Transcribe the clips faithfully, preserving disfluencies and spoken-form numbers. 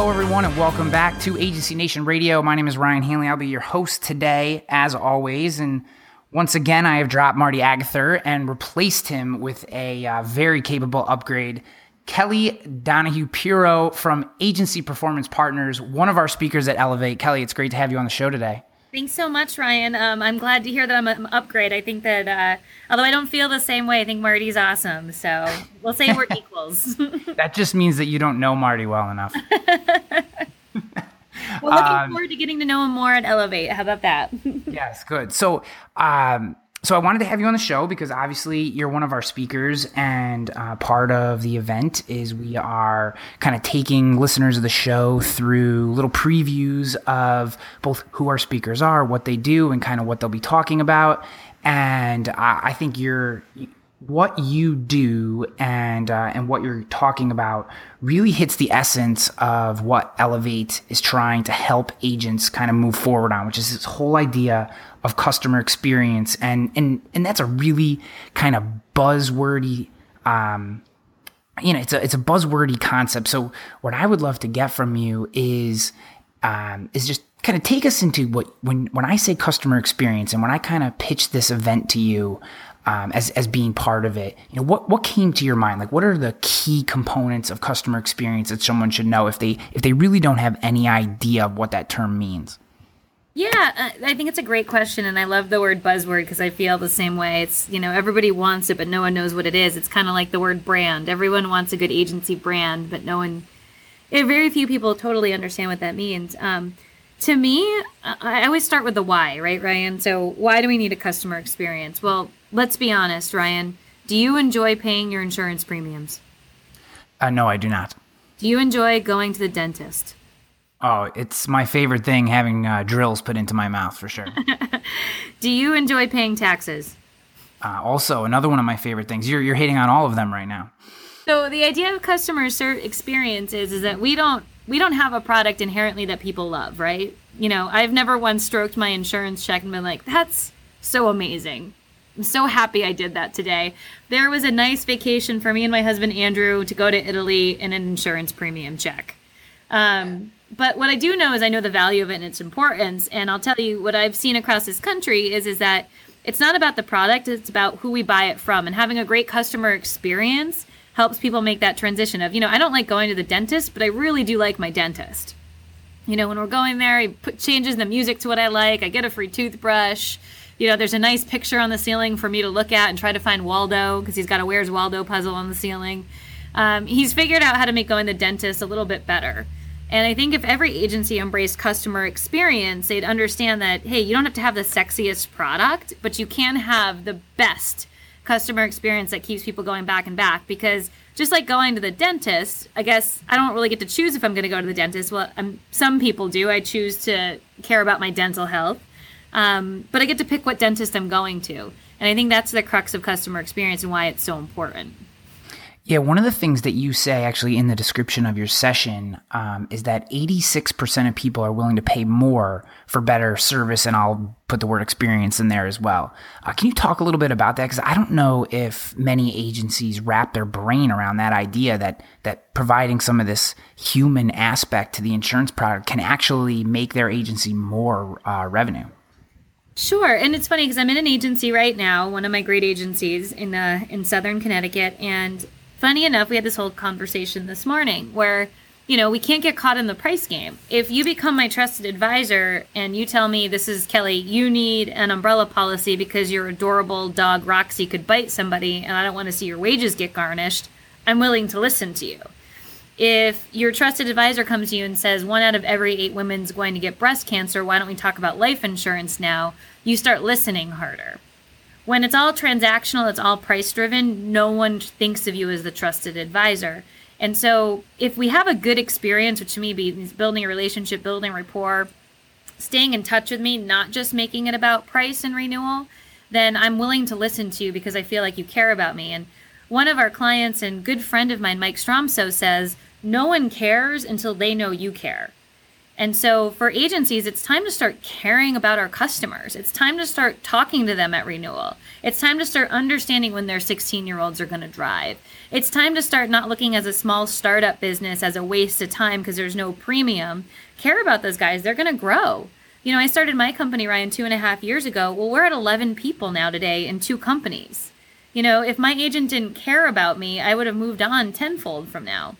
Hello, everyone, and welcome back to Agency Nation Radio. My name is Ryan Hanley. I'll be your host today, as always. And once again, I have dropped Marty Agather and replaced him with a uh, very capable upgrade, Kelly Donahue-Piro from Agency Performance Partners, one of our speakers at Elevate. Kelly, it's great to have you on the show today. Thanks so much, Ryan. Um, I'm glad to hear that I'm an upgrade. I think that, uh, although I don't feel the same way, I think Marty's awesome. So we'll say we're equals. That just means that you don't know Marty well enough. We're looking um, forward to getting to know him more at Elevate. How about that? Yes, good. So, um, so I wanted to have you on the show because obviously you're one of our speakers, and uh, part of the event is we are kind of taking listeners of the show through little previews of both who our speakers are, what they do, and kind of what they'll be talking about. And uh, I think you're, what you do and uh, and what you're talking about really hits the essence of what Elevate is trying to help agents kind of move forward on, which is this whole idea of customer experience. And and and that's a really kind of buzzwordy, um, you know, it's a it's a buzzwordy concept. So what I would love to get from you is um, is just kind of take us into what, when when I say customer experience and when I kind of pitch this event to you um, as as being part of it, you know, what what came to your mind? Like, what are the key components of customer experience that someone should know if they if they really don't have any idea of what that term means? Yeah, I think it's a great question, and I love the word buzzword because I feel the same way. It's, you know, everybody wants it, but no one knows what it is. It's kind of like the word brand. Everyone wants a good agency brand, but no one, very few people totally understand what that means. Um, to me, I always start with the why, right, Ryan? So why do we need a customer experience? Well, let's be honest, Ryan. Do you enjoy paying your insurance premiums? Uh, no, I do not. Do you enjoy going to the dentist? Oh, it's my favorite thing, having uh, drills put into my mouth, for sure. Do you enjoy paying taxes? Uh, also, another one of my favorite things. You're you're hitting on all of them right now. So the idea of customer experience is, is that we don't we don't have a product inherently that people love, right? You know, I've never once stroked my insurance check and been like, that's so amazing. I'm so happy I did that today. There was a nice vacation for me and my husband, Andrew, to go to Italy in an insurance premium check. Um, but what I do know is I know the value of it and its importance. And I'll tell you what I've seen across this country is, is that it's not about the product. It's about who we buy it from, and having a great customer experience helps people make that transition of, you know, I don't like going to the dentist, but I really do like my dentist. You know, when we're going there, he put, changes the music to what I like. I get a free toothbrush. You know, there's a nice picture on the ceiling for me to look at and try to find Waldo, because he's got a Where's Waldo puzzle on the ceiling. Um, he's figured out how to make going to the dentist a little bit better. And I think if every agency embraced customer experience, they'd understand that, hey, you don't have to have the sexiest product, but you can have the best customer experience that keeps people going back and back. Because just like going to the dentist, I guess I don't really get to choose if I'm going to go to the dentist. Well, I'm, some people do. I choose to care about my dental health. Um, but I get to pick what dentist I'm going to. And I think that's the crux of customer experience and why it's so important. Yeah, one of the things that you say actually in the description of your session um, is that eighty-six percent of people are willing to pay more for better service, and I'll put the word experience in there as well. Uh, can you talk a little bit about that? Because I don't know if many agencies wrap their brain around that idea that that providing some of this human aspect to the insurance product can actually make their agency more uh, revenue. Sure. And it's funny because I'm in an agency right now, one of my great agencies in uh, in Southern Connecticut, and funny enough, we had this whole conversation this morning where, you know, we can't get caught in the price game. If you become my trusted advisor and you tell me, this is Kelly, you need an umbrella policy because your adorable dog Roxy could bite somebody and I don't want to see your wages get garnished, I'm willing to listen to you. If your trusted advisor comes to you and says one out of every eight women is going to get breast cancer, why don't we talk about life insurance now? You start listening harder. When it's all transactional, it's all price-driven, no one thinks of you as the trusted advisor. And so if we have a good experience, which to me means building a relationship, building rapport, staying in touch with me, not just making it about price and renewal, then I'm willing to listen to you because I feel like you care about me. And one of our clients and good friend of mine, Mike Stromso, says, no one cares until they know you care. And so for agencies, it's time to start caring about our customers. It's time to start talking to them at renewal. It's time to start understanding when their sixteen-year-olds are going to drive. It's time to start not looking as a small startup business as a waste of time because there's no premium. Care about those guys. They're going to grow. You know, I started my company, Ryan, two and a half years ago. Well, we're at eleven people now today in two companies. You know, if my agent didn't care about me, I would have moved on tenfold from now.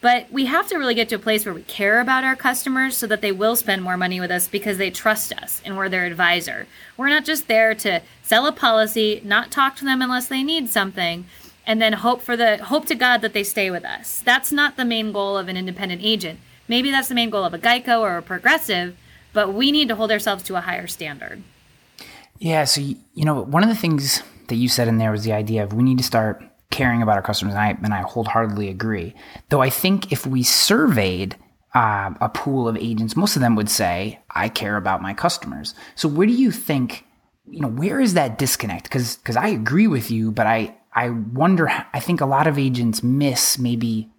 But we have to really get to a place where we care about our customers so that they will spend more money with us because they trust us and we're their advisor. We're not just there to sell a policy, not talk to them unless they need something, and then hope for the hope to God that they stay with us. That's not the main goal of an independent agent. Maybe that's the main goal of a GEICO or a Progressive, but we need to hold ourselves to a higher standard. Yeah, so you, you know, one of the things that you said in there was the idea of we need to start caring about our customers, and I, and I wholeheartedly agree. Though I think if we surveyed uh, a pool of agents, most of them would say, I care about my customers. So where do you think, you know, where is that disconnect? Because because I agree with you, but I, I wonder, I think a lot of agents miss maybe,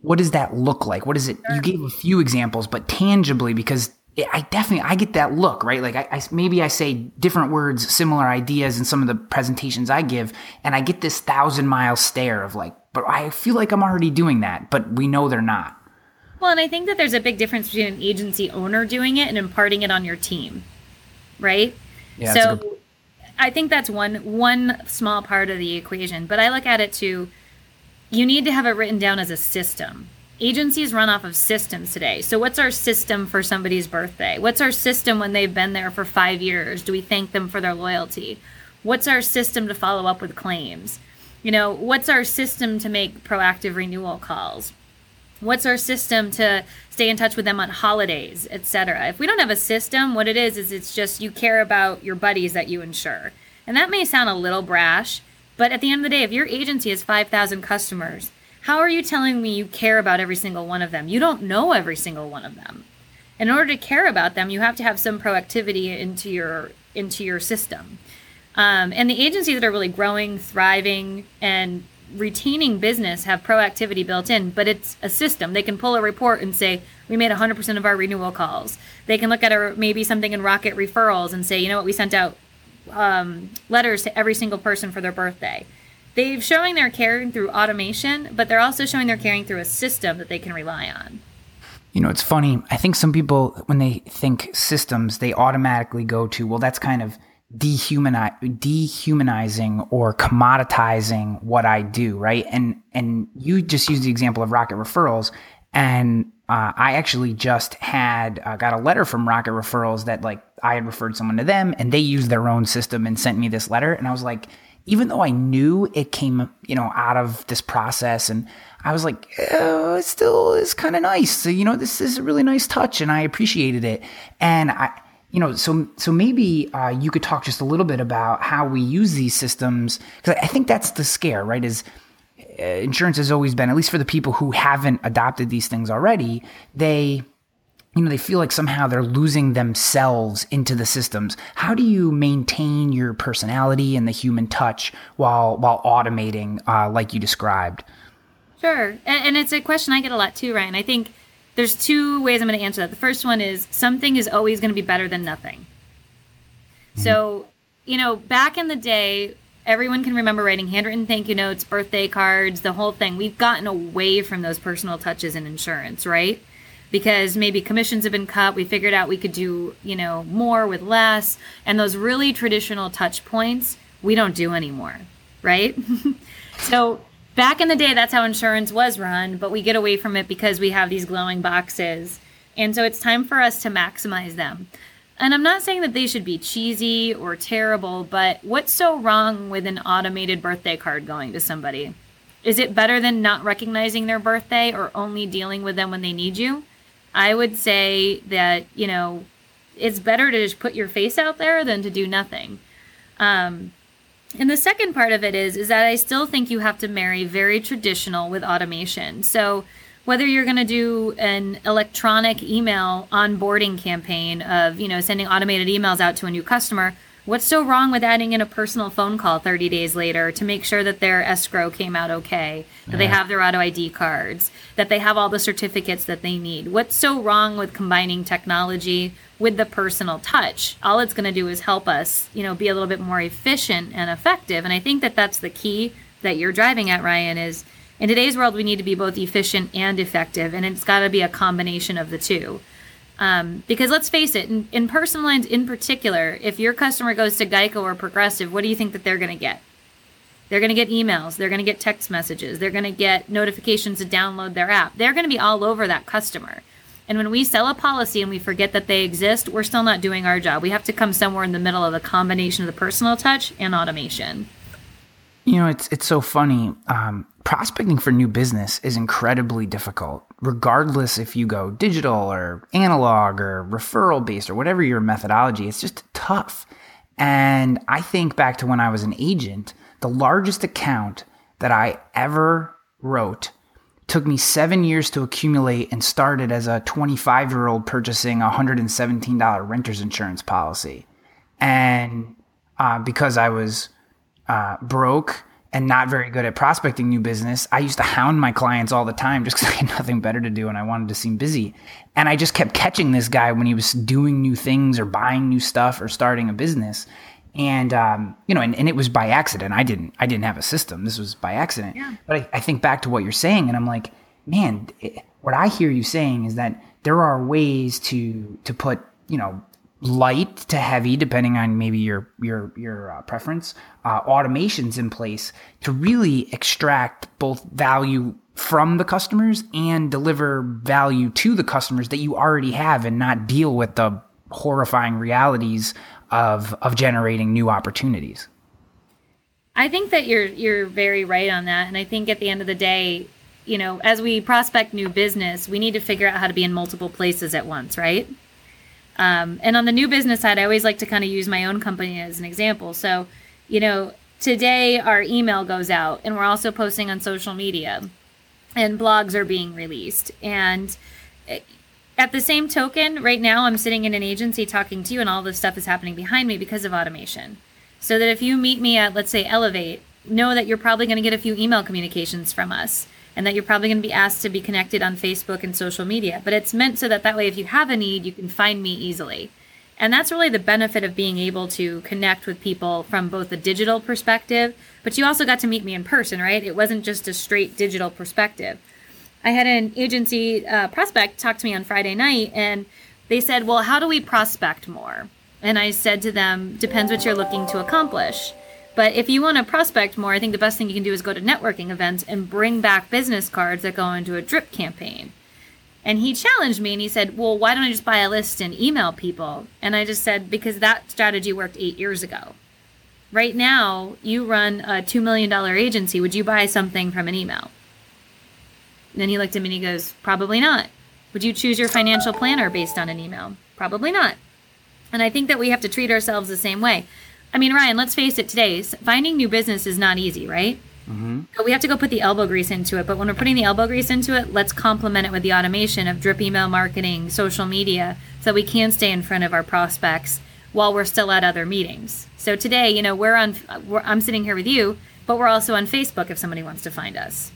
what does that look like? What is it? You gave a few examples, but tangibly, because I definitely, I get that look, right? Like I, I, maybe I say different words, similar ideas in some of the presentations I give, and I get this thousand mile stare of like, but I feel like I'm already doing that, but we know they're not. Well, and I think that there's a big difference between an agency owner doing it and imparting it on your team, right? Yeah, so that's a good... I think that's one, one small part of the equation, but I look at it too, you need to have it written down as a system. Agencies run off of systems today. So what's our system for somebody's birthday? What's our system when they've been there for five years? Do we thank them for their loyalty? What's our system to follow up with claims? You know, what's our system to make proactive renewal calls? What's our system to stay in touch with them on holidays, et cetera? If we don't have a system, what it is, is it's just you care about your buddies that you insure. And that may sound a little brash, but at the end of the day, if your agency has five thousand customers, how are you telling me you care about every single one of them? You don't know every single one of them. In order to care about them, you have to have some proactivity into your into your system. Um, and the agencies that are really growing, thriving, and retaining business have proactivity built in, but it's a system. They can pull a report and say, we made one hundred percent of our renewal calls. They can look at our, maybe something in Rocket Referrals and say, you know what, we sent out um, letters to every single person for their birthday. They're showing their caring through automation, but they're also showing their caring through a system that they can rely on. You know, it's funny. I think some people, when they think systems, they automatically go to, well, that's kind of dehumani- dehumanizing or commoditizing what I do, right? And and you just used the example of Rocket Referrals. And uh, I actually just had uh, got a letter from Rocket Referrals that like I had referred someone to them and they used their own system and sent me this letter. And I was like, even though I knew it came, you know, out of this process, and I was like, oh, it still is kind of nice. So, you know, this is a really nice touch, and I appreciated it. And I, you know, so so maybe uh, you could talk just a little bit about how we use these systems, because I think that's the scare, right? Is uh, insurance has always been, at least for the people who haven't adopted these things already, they, you know, they feel like somehow they're losing themselves into the systems. How do you maintain your personality and the human touch while while automating uh, like you described? Sure. And, and it's a question I get a lot too, Ryan. I think there's two ways I'm going to answer that. The first one is something is always going to be better than nothing. Mm-hmm. So, you know, back in the day, everyone can remember writing handwritten thank you notes, birthday cards, the whole thing. We've gotten away from those personal touches in insurance, right? Because maybe commissions have been cut, we figured out we could do, you know, more with less, and those really traditional touch points we don't do anymore, right? So back in the day, that's how insurance was run, but we get away from it because we have these glowing boxes, and so it's time for us to maximize them. And I'm not saying that they should be cheesy or terrible, but what's so wrong with an automated birthday card going to somebody? Is it better than not recognizing their birthday or only dealing with them when they need you? I would say that, you know, it's better to just put your face out there than to do nothing. Um, and the second part of it is, is that I still think you have to marry very traditional with automation. So whether you're going to do an electronic email onboarding campaign of, you know, sending automated emails out to a new customer, What's so wrong with adding in a personal phone call thirty days later to make sure that their escrow came out okay, that they have their auto I D cards, that they have all the certificates that they need? What's so wrong with combining technology with the personal touch? All it's going to do is help us, you know, be a little bit more efficient and effective. And I think that that's the key that you're driving at, Ryan, is in today's world, we need to be both efficient and effective. And it's got to be a combination of the two. Um, because let's face it, in, in personal lines in particular, if your customer goes to GEICO or Progressive, what do you think that they're going to get? They're going to get emails. They're going to get text messages. They're going to get notifications to download their app. They're going to be all over that customer. And when we sell a policy and we forget that they exist, we're still not doing our job. We have to come somewhere in the middle of a combination of the personal touch and automation. You know, it's it's so funny. Um, prospecting for new business is incredibly difficult, regardless if you go digital or analog or referral-based or whatever your methodology. It's just tough. And I think back to when I was an agent, the largest account that I ever wrote took me seven years to accumulate and started as a twenty-five-year-old purchasing a one hundred seventeen dollars renter's insurance policy. And uh, because I was... Uh, broke and not very good at prospecting new business, I used to hound my clients all the time just because I had nothing better to do and I wanted to seem busy. And I just kept catching this guy when he was doing new things or buying new stuff or starting a business. And, um, you know, and, and it was by accident. I didn't, I didn't have a system. This was by accident. Yeah. But I, I think back to what you're saying and I'm like, man, it, what I hear you saying is that there are ways to, to put, you know, light to heavy, depending on maybe your your your uh, preference, uh, automations in place to really extract both value from the customers and deliver value to the customers that you already have, and not deal with the horrifying realities of of generating new opportunities. I think that you're you're very right on that, and I think at the end of the day, you know, as we prospect new business, we need to figure out how to be in multiple places at once, right? Um, and on the new business side, I always like to kind of use my own company as an example. So, you know, today our email goes out and we're also posting on social media and blogs are being released. And at the same token, right now I'm sitting in an agency talking to you and all this stuff is happening behind me because of automation. So that if you meet me at, let's say, Elevate, know that you're probably going to get a few email communications from us and that you're probably going to be asked to be connected on Facebook and social media. But it's meant so that that way, if you have a need, you can find me easily. And that's really the benefit of being able to connect with people from both a digital perspective, but you also got to meet me in person, right? It wasn't just a straight digital perspective. I had an agency uh, prospect talk to me on Friday night, and they said, well, how do we prospect more? And I said to them, depends what you're looking to accomplish. But if you want to prospect more, I think the best thing you can do is go to networking events and bring back business cards that go into a drip campaign. And he challenged me and he said, well, why don't I just buy a list and email people? And I just said, because that strategy worked eight years ago. Right now, you run a two million dollars agency. Would you buy something from an email? And then he looked at me and he goes, probably not. Would you choose your financial planner based on an email? Probably not. And I think that we have to treat ourselves the same way. I mean, Ryan, let's face it, today, finding new business is not easy, right? Mm-hmm. So we have to go put the elbow grease into it. But when we're putting the elbow grease into it, let's complement it with the automation of drip email marketing, social media, so we can stay in front of our prospects while we're still at other meetings. So today, you know, we're on. We're, I'm sitting here with you, but we're also on Facebook if somebody wants to find us.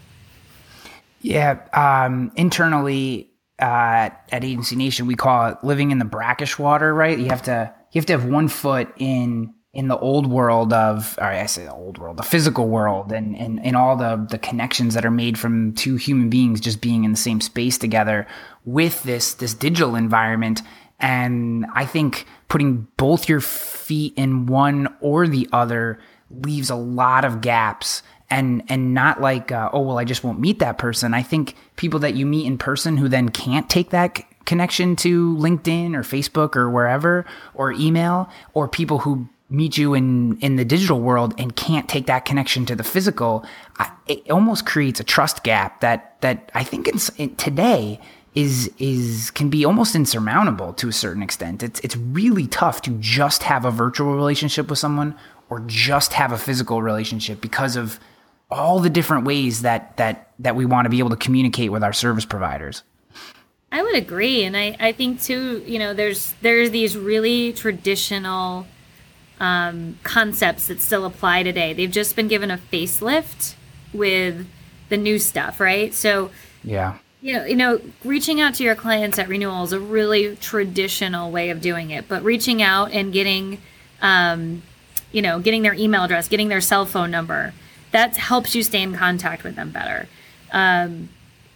Yeah, um, internally uh, at Agency Nation, we call it living in the brackish water, right? You have to you have to have one foot in. in the old world of, or I say the old world, the physical world, and, and, and all the, the connections that are made from two human beings just being in the same space together with this, this digital environment. And I think putting both your feet in one or the other leaves a lot of gaps and, and not like, uh, oh, well, I just won't meet that person. I think people that you meet in person who then can't take that c- connection to LinkedIn or Facebook or wherever, or email, or people who meet you in, in the digital world and can't take that connection to the physical, it almost creates a trust gap that, that I think it's, it today is, is, can be almost insurmountable to a certain extent. It's, it's really tough to just have a virtual relationship with someone or just have a physical relationship because of all the different ways that, that, that we want to be able to communicate with our service providers. I would agree. And I, I think too, you know, there's, there's these really traditional um, concepts that still apply today. They've just been given a facelift with the new stuff, right? So, yeah, you know, you know, reaching out to your clients at renewal is a really traditional way of doing it, but reaching out and getting, um, you know, getting their email address, getting their cell phone number, that helps you stay in contact with them better. Um,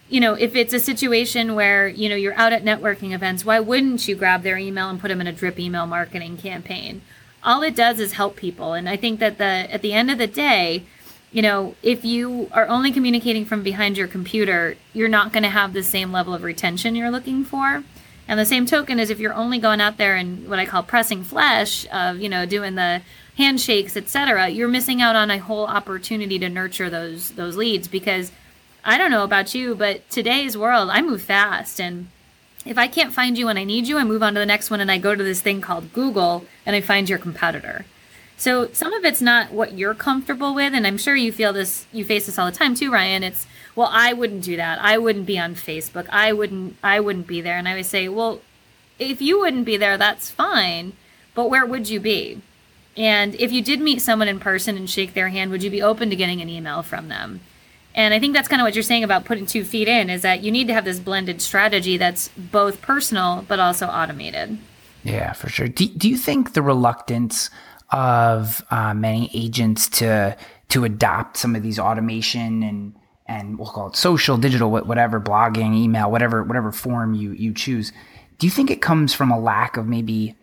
you know, if it's a situation where, you know, you're out at networking events, why wouldn't you grab their email and put them in a drip email marketing campaign? All it does is help people. And I think that the at the end of the day, you know, if you are only communicating from behind your computer, you're not going to have the same level of retention you're looking for. And the same token is if you're only going out there and what I call pressing flesh of, you know, doing the handshakes, et cetera, you're missing out on a whole opportunity to nurture those those leads. Because I don't know about you, but today's world, I move fast. And if I can't find you when I need you, I move on to the next one and I go to this thing called Google and I find your competitor. So some of it's not what you're comfortable with. And I'm sure you feel this, you face this all the time too, Ryan. It's, well, I wouldn't do that. I wouldn't be on Facebook. I wouldn't, I wouldn't be there. And I would say, well, if you wouldn't be there, that's fine. But where would you be? And if you did meet someone in person and shake their hand, would you be open to getting an email from them? And I think that's kind of what you're saying about putting two feet in, is that you need to have this blended strategy that's both personal but also automated. Yeah, for sure. Do, do you think the reluctance of uh, many agents to to adopt some of these automation and and we'll call it social, digital, whatever, blogging, email, whatever whatever form you you choose, do you think it comes from a lack of maybe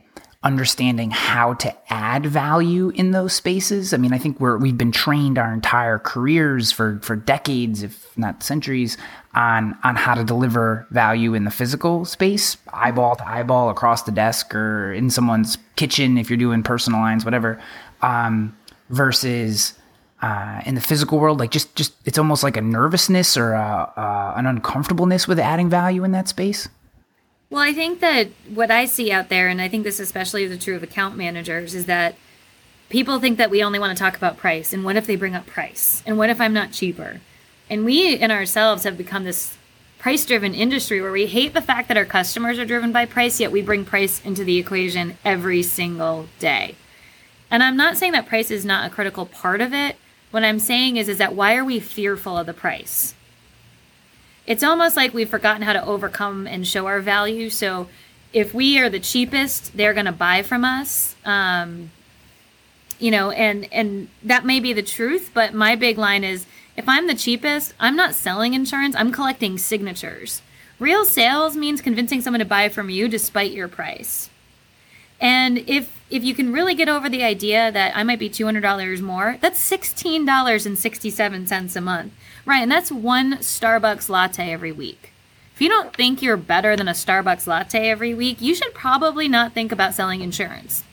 understanding how to add value in those spaces? I mean, I think we're, we've been trained our entire careers for, for decades, if not centuries, on, on how to deliver value in the physical space, eyeball to eyeball, across the desk, or in someone's kitchen, if you're doing personal lines, whatever, um, versus uh, in the physical world, like just, just it's almost like a nervousness or a, uh, an uncomfortableness with adding value in that space. Well, I think that what I see out there, and I think this especially is true of account managers, is that people think that we only want to talk about price. And what if they bring up price? And what if I'm not cheaper? And we in ourselves have become this price-driven industry where we hate the fact that our customers are driven by price, yet we bring price into the equation every single day. And I'm not saying that price is not a critical part of it. What I'm saying is, is that why are we fearful of the price? It's almost like we've forgotten how to overcome and show our value. So if we are the cheapest, they're going to buy from us. Um, you know, and, and that may be the truth, but my big line is, if I'm the cheapest, I'm not selling insurance, I'm collecting signatures. Real sales means convincing someone to buy from you despite your price. And if, if you can really get over the idea that I might be two hundred dollars more, that's sixteen dollars and sixty-seven cents a month. Right, and that's one Starbucks latte every week. If you don't think you're better than a Starbucks latte every week, you should probably not think about selling insurance,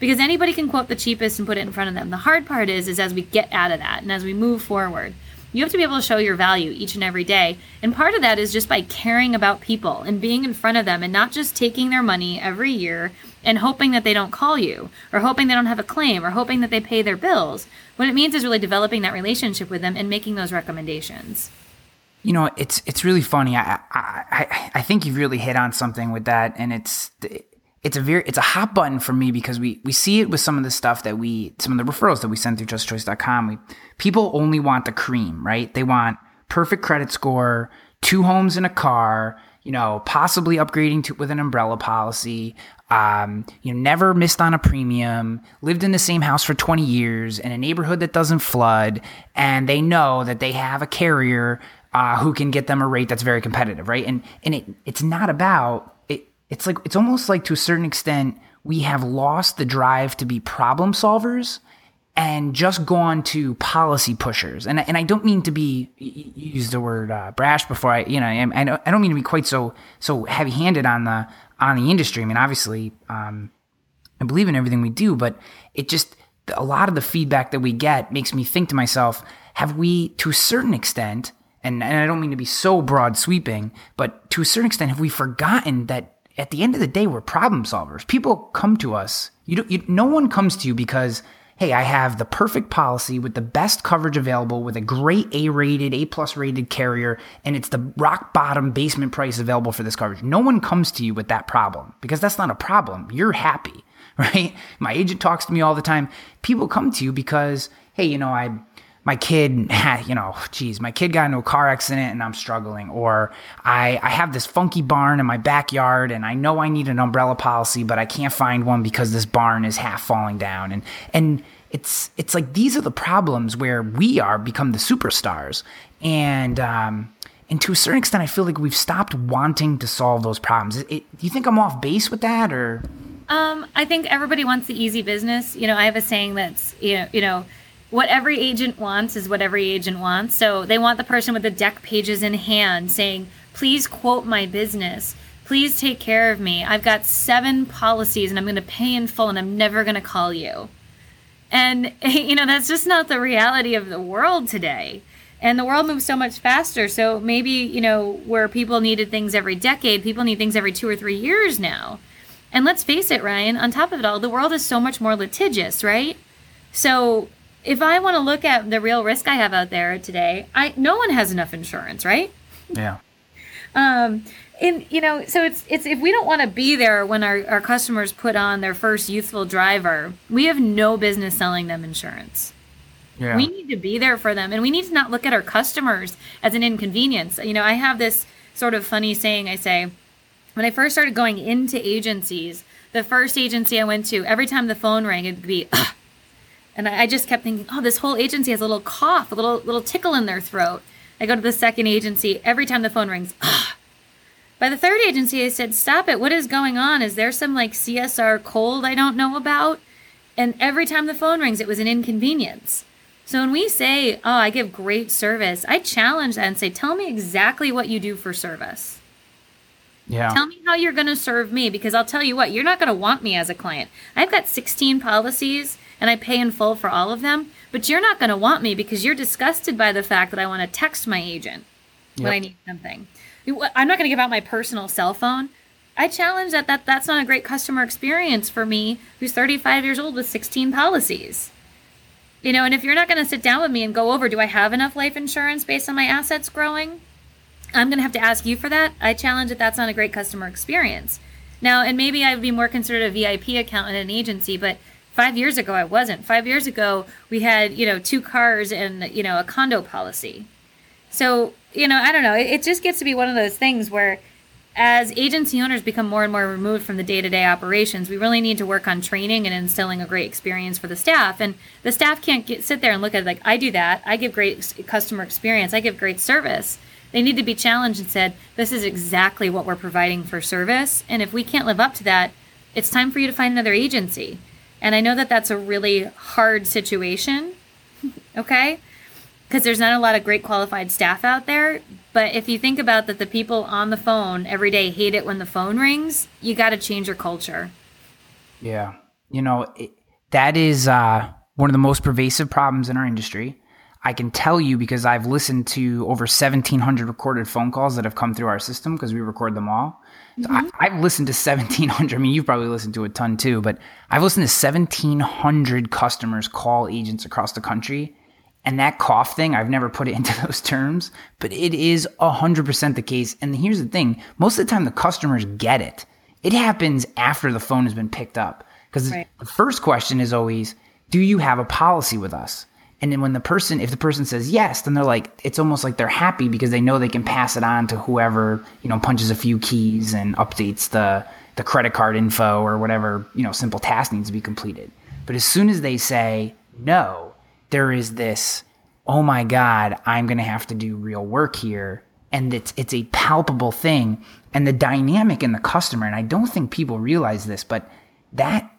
because anybody can quote the cheapest and put it in front of them. The hard part is, is as we get out of that and as we move forward, you have to be able to show your value each and every day. And part of that is just by caring about people and being in front of them and not just taking their money every year and hoping that they don't call you or hoping they don't have a claim or hoping that they pay their bills. What it means is really developing that relationship with them and making those recommendations. You know, it's it's really funny. I I, I think you've really hit on something with that, and it's it's a very it's a hot button for me, because we we see it with some of the stuff that we some of the referrals that we send through just choice dot com. We people only want the cream, right? They want perfect credit score, two homes and a car, you know, possibly upgrading to with an umbrella policy. Um, you know, never missed on a premium, lived in the same house for twenty years in a neighborhood that doesn't flood, and they know that they have a carrier uh, who can get them a rate that's very competitive, right? And and it it's not about it. It's like it's almost like, to a certain extent, we have lost the drive to be problem solvers and just gone to policy pushers. And and I don't mean to be use the word uh, brash before I you know I don't I don't mean to be quite so so heavy handed on the. on the industry. I mean, obviously, um, I believe in everything we do, but it just, a lot of the feedback that we get makes me think to myself, have we, to a certain extent, and, and I don't mean to be so broad sweeping, but to a certain extent, have we forgotten that at the end of the day, we're problem solvers? People come to us. You, don't, you no one comes to you because, hey, I have the perfect policy with the best coverage available with a great A-rated, A-plus rated carrier, and it's the rock bottom basement price available for this coverage. No one comes to you with that problem, because that's not a problem. You're happy, right? My agent talks to me all the time. People come to you because, hey, you know, I, my kid had, you know, geez, my kid got into a car accident and I'm struggling, or I, I have this funky barn in my backyard and I know I need an umbrella policy, but I can't find one because this barn is half falling down. And, and it's, it's like, these are the problems where we are become the superstars. And, um, And to a certain extent, I feel like we've stopped wanting to solve those problems. It, it, do you think I'm off base with that, or? Um, I think everybody wants the easy business. You know, I have a saying that's, you know, you know, what every agent wants is what every agent wants. So they want the person with the deck pages in hand saying, please quote my business. Please take care of me. I've got seven policies and I'm going to pay in full and I'm never going to call you. And, you know, that's just not the reality of the world today. And the world moves so much faster. So maybe, you know, where people needed things every decade, people need things every two or three years now. And let's face it, Ryan, on top of it all, the world is so much more litigious, right? So if I want to look at the real risk I have out there today, I no one has enough insurance, right? Yeah. um, and, you know, so it's it's if we don't want to be there when our, our customers put on their first youthful driver, we have no business selling them insurance. Yeah. We need to be there for them, and we need to not look at our customers as an inconvenience. You know, I have this sort of funny saying I say, when I first started going into agencies, the first agency I went to, every time the phone rang, it'd be, ugh. And I just kept thinking, oh, this whole agency has a little cough, a little little tickle in their throat. I go to the second agency, every time the phone rings, ugh. By the third agency, I said, stop it. What is going on? Is there some like C S R cold I don't know about? And every time the phone rings, it was an inconvenience. So when we say, oh, I give great service, I challenge that and say, tell me exactly what you do for service. Yeah. Tell me how you're going to serve me, because I'll tell you what, you're not going to want me as a client. I've got sixteen policies and I pay in full for all of them, but you're not going to want me because you're disgusted by the fact that I want to text my agent yep. when I need something. I'm not going to give out my personal cell phone. I challenge that, that that's not a great customer experience for me who's thirty-five years old with sixteen policies. You know, and if you're not going to sit down with me and go over, do I have enough life insurance based on my assets growing? I'm going to have to ask you for that. I challenge that that's not a great customer experience. Now, and maybe I would be more considered a V I P account in an agency, but five years ago I wasn't. Five years ago we had, you know, two cars and, you know, a condo policy. So, you know, I don't know. It, it just gets to be one of those things where as agency owners become more and more removed from the day-to-day operations, we really need to work on training and instilling a great experience for the staff. And the staff can't get, sit there and look at it like, I do that. I give great customer experience. I give great service. They need to be challenged and said, this is exactly what we're providing for service. And if we can't live up to that, it's time for you to find another agency. And I know that that's a really hard situation, okay? Because there's not a lot of great qualified staff out there. But if you think about that, the people on the phone every day hate it when the phone rings, you got to change your culture. Yeah. You know, it, that is uh, one of the most pervasive problems in our industry. I can tell you because I've listened to over seventeen hundred recorded phone calls that have come through our system because we record them all. So mm-hmm. I, I've listened to seventeen hundred. I mean, you've probably listened to a ton too, but I've listened to seventeen hundred customers call agents across the country. And that cough thing, I've never put it into those terms, but it is one hundred percent the case. And here's the thing. Most of the time, the customers get it. It happens after the phone has been picked up. Because right. The first question is always, do you have a policy with us? And then when the person, if the person says yes, then they're like, it's almost like they're happy because they know they can pass it on to whoever, you know, punches a few keys and updates the, the credit card info or whatever, you know, simple task needs to be completed. But as soon as they say no, there is this, oh my God, I'm going to have to do real work here. And it's it's a palpable thing. And the dynamic in the customer, and I don't think people realize this, but that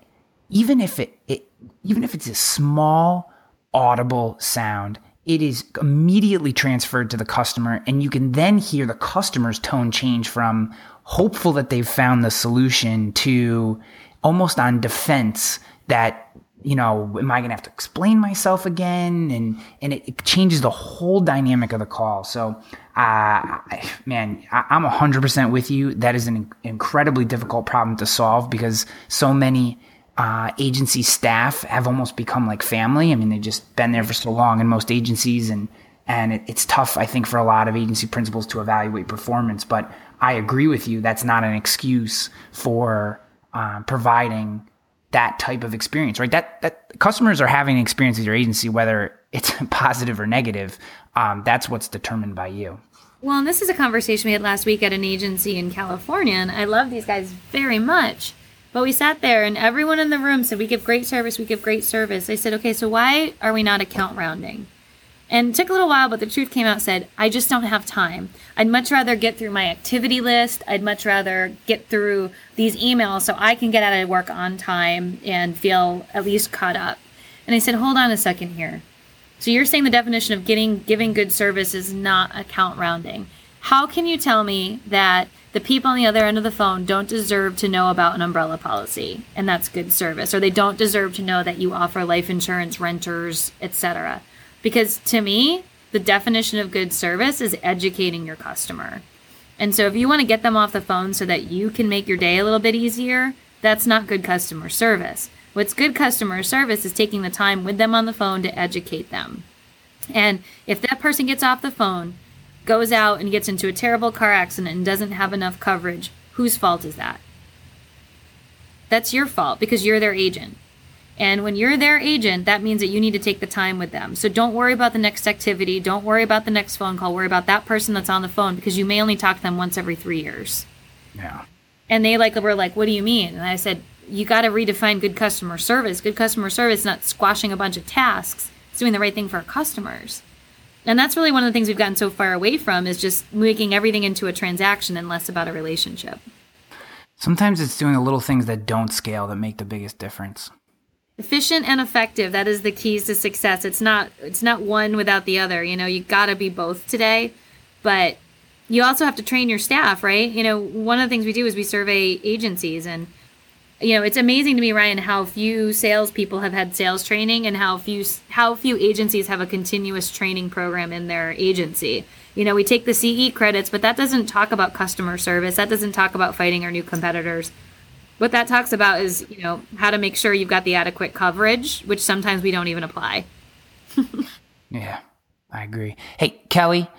even if it, it even if it's a small audible sound, it is immediately transferred to the customer. And you can then hear the customer's tone change from hopeful that they've found the solution to almost on defense that, you know, am I going to have to explain myself again? And and it, it changes the whole dynamic of the call. So, uh, man, I, I'm one hundred percent with you. That is an incredibly difficult problem to solve because so many uh, agency staff have almost become like family. I mean, they've just been there for so long in most agencies. And, and it, it's tough, I think, for a lot of agency principals to evaluate performance. But I agree with you. That's not an excuse for uh, providing that type of experience, right? That that customers are having an experience with your agency, whether it's positive or negative. Um, that's what's determined by you. Well, and this is a conversation we had last week at an agency in California, and I love these guys very much. But we sat there, and everyone in the room said, we give great service, we give great service. I said, okay, so why are we not account rounding? And it took a little while, but the truth came out, said, I just don't have time. I'd much rather get through my activity list. I'd much rather get through these emails so I can get out of work on time and feel at least caught up. And I said, hold on a second here. So you're saying the definition of getting giving good service is not account rounding. How can you tell me that the people on the other end of the phone don't deserve to know about an umbrella policy, and that's good service, or they don't deserve to know that you offer life insurance, renters, et cetera? Because to me, the definition of good service is educating your customer. And so if you want to get them off the phone so that you can make your day a little bit easier, that's not good customer service. What's good customer service is taking the time with them on the phone to educate them. And if that person gets off the phone, goes out and gets into a terrible car accident and doesn't have enough coverage, whose fault is that? That's your fault because you're their agent. And when you're their agent, that means that you need to take the time with them. So don't worry about the next activity. Don't worry about the next phone call. Worry about that person that's on the phone, because you may only talk to them once every three years. Yeah. And they like were like, what do you mean? And I said, you got to redefine good customer service. Good customer service is not squashing a bunch of tasks. It's doing the right thing for our customers. And that's really one of the things we've gotten so far away from, is just making everything into a transaction and less about a relationship. Sometimes it's doing the little things that don't scale that make the biggest difference. Efficient and effective, that is the keys to success. It's not it's not one without the other. You know, you got to be both today, but you also have to train your staff, right? You know, one of the things we do is we survey agencies, and you know, it's amazing to me, Ryan, how few salespeople have had sales training, and how few how few agencies have a continuous training program in their agency. You know, we take the C E credits, but that doesn't talk about customer service. That doesn't talk about fighting our new competitors. What that talks about is, you know, how to make sure you've got the adequate coverage, which sometimes we don't even apply. Yeah, I agree. Hey, Kelly,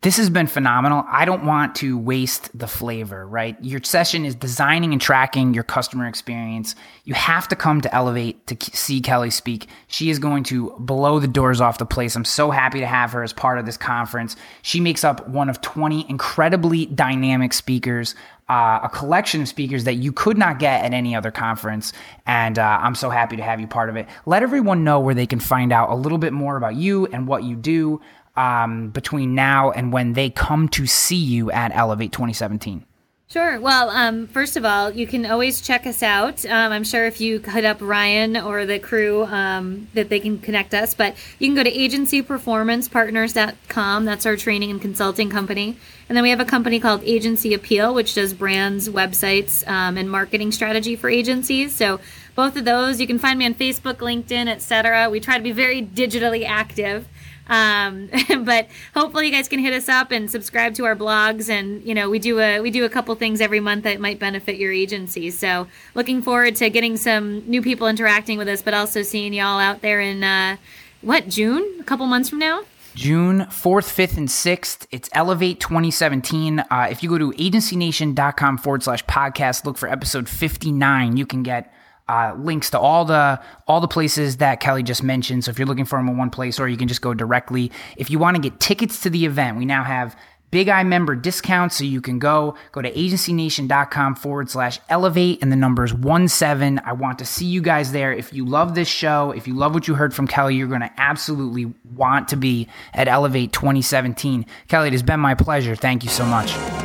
this has been phenomenal. I don't want to waste the flavor, right? Your session is designing and tracking your customer experience. You have to come to Elevate to see Kelly speak. She is going to blow the doors off the place. I'm so happy to have her as part of this conference. She makes up one of twenty incredibly dynamic speakers, Uh, a collection of speakers that you could not get at any other conference. And uh, I'm so happy to have you part of it. Let everyone know where they can find out a little bit more about you and what you do um, between now and when they come to see you at Elevate twenty seventeen. Sure. Well, um, first of all, you can always check us out. Um, I'm sure if you hit up Ryan or the crew um, that they can connect us. But you can go to agency performance partners dot com. That's our training and consulting company. And then we have a company called Agency Appeal, which does brands, websites, um, and marketing strategy for agencies. So both of those, you can find me on Facebook, LinkedIn, et cetera. We try to be very digitally active. Um, but hopefully you guys can hit us up and subscribe to our blogs. And, you know, we do a, we do a couple things every month that might benefit your agency. So looking forward to getting some new people interacting with us, but also seeing y'all out there in, uh, what, June, a couple months from now? June fourth, fifth, and sixth. It's Elevate twenty seventeen. Uh, if you go to agencynation.com forward slash podcast, look for episode fifty-nine, you can get Uh, links to all the all the places that Kelly just mentioned. So if you're looking for them in one place, or you can just go directly. If you want to get tickets to the event, we now have Big Eye member discounts. So you can go, go to agencynation.com forward slash elevate and the numbers one seven. I want to see you guys there. If you love this show, if you love what you heard from Kelly, you're going to absolutely want to be at Elevate twenty seventeen. Kelly, it has been my pleasure. Thank you so much.